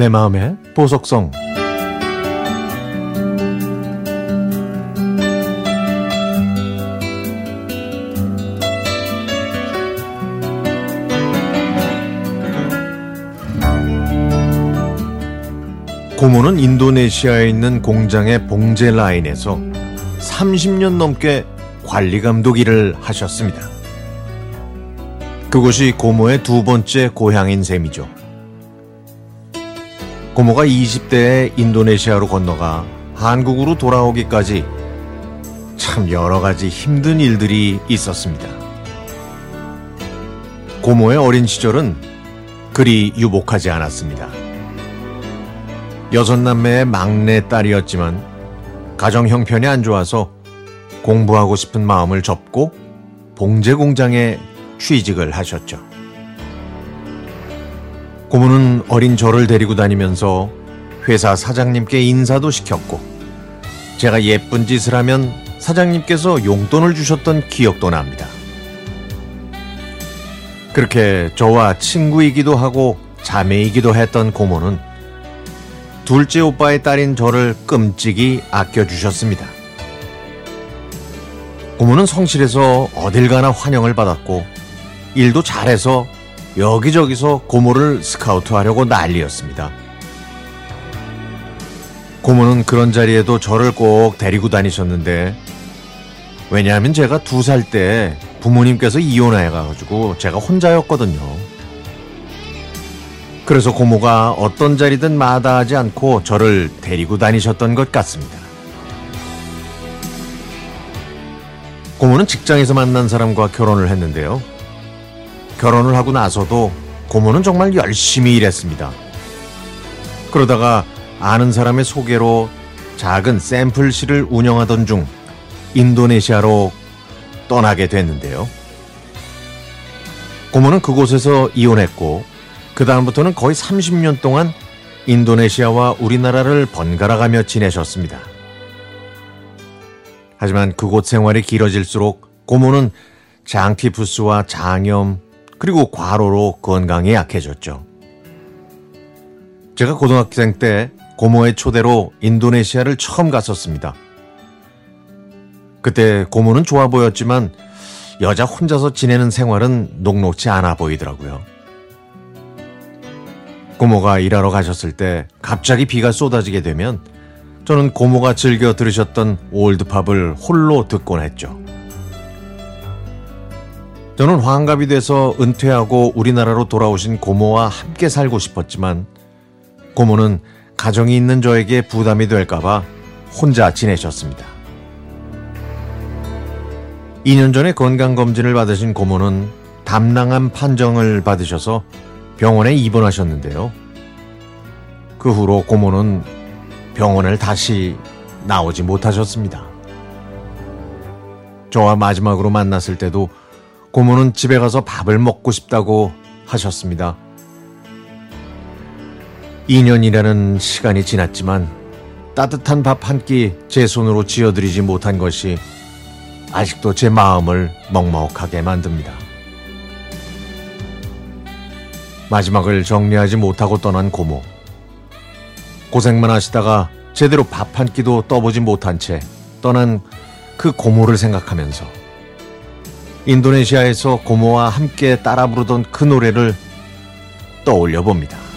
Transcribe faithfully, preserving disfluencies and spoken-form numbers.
내 마음의 보석성. 고모는 인도네시아에 있는 공장의 봉제 라인에서 삼십 년 넘게 관리감독 일을 하셨습니다. 그곳이 고모의 두 번째 고향인 셈이죠. 고모가 이십 대에 인도네시아로 건너가 한국으로 돌아오기까지 참 여러 가지 힘든 일들이 있었습니다. 고모의 어린 시절은 그리 유복하지 않았습니다. 여섯 남매의 막내 딸이었지만 가정 형편이 안 좋아서 공부하고 싶은 마음을 접고 봉제 공장에 취직을 하셨죠. 고모는 어린 저를 데리고 다니면서 회사 사장님께 인사도 시켰고, 제가 예쁜 짓을 하면 사장님께서 용돈을 주셨던 기억도 납니다. 그렇게 저와 친구이기도 하고 자매이기도 했던 고모는 둘째 오빠의 딸인 저를 끔찍이 아껴주셨습니다. 고모는 성실해서 어딜 가나 환영을 받았고, 일도 잘해서 여기저기서 고모를 스카우트하려고 난리였습니다. 고모는 그런 자리에도 저를 꼭 데리고 다니셨는데, 왜냐하면 제가 두 살 때 부모님께서 이혼해가지고 제가 혼자였거든요. 그래서 고모가 어떤 자리든 마다하지 않고 저를 데리고 다니셨던 것 같습니다. 고모는 직장에서 만난 사람과 결혼을 했는데요. 결혼을 하고 나서도 고모는 정말 열심히 일했습니다. 그러다가 아는 사람의 소개로 작은 샘플실을 운영하던 중 인도네시아로 떠나게 됐는데요. 고모는 그곳에서 이혼했고, 그 다음부터는 거의 삼십 년 동안 인도네시아와 우리나라를 번갈아가며 지내셨습니다. 하지만 그곳 생활이 길어질수록 고모는 장티푸스와 장염, 그리고 과로로 건강이 약해졌죠. 제가 고등학생 때 고모의 초대로 인도네시아를 처음 갔었습니다. 그때 고모는 좋아 보였지만 여자 혼자서 지내는 생활은 녹록지 않아 보이더라고요. 고모가 일하러 가셨을 때 갑자기 비가 쏟아지게 되면 저는 고모가 즐겨 들으셨던 올드팝을 홀로 듣곤 했죠. 저는 환갑이 돼서 은퇴하고 우리나라로 돌아오신 고모와 함께 살고 싶었지만, 고모는 가정이 있는 저에게 부담이 될까봐 혼자 지내셨습니다. 이 년 전에 건강검진을 받으신 고모는 담낭암 판정을 받으셔서 병원에 입원하셨는데요. 그 후로 고모는 병원을 다시 나오지 못하셨습니다. 저와 마지막으로 만났을 때도 고모는 집에 가서 밥을 먹고 싶다고 하셨습니다. 이 년이라는 시간이 지났지만 따뜻한 밥 한 끼 제 손으로 지어드리지 못한 것이 아직도 제 마음을 먹먹하게 만듭니다. 마지막을 정리하지 못하고 떠난 고모. 고생만 하시다가 제대로 밥 한 끼도 떠보지 못한 채 떠난 그 고모를 생각하면서 인도네시아에서 고모와 함께 따라 부르던 그 노래를 떠올려 봅니다.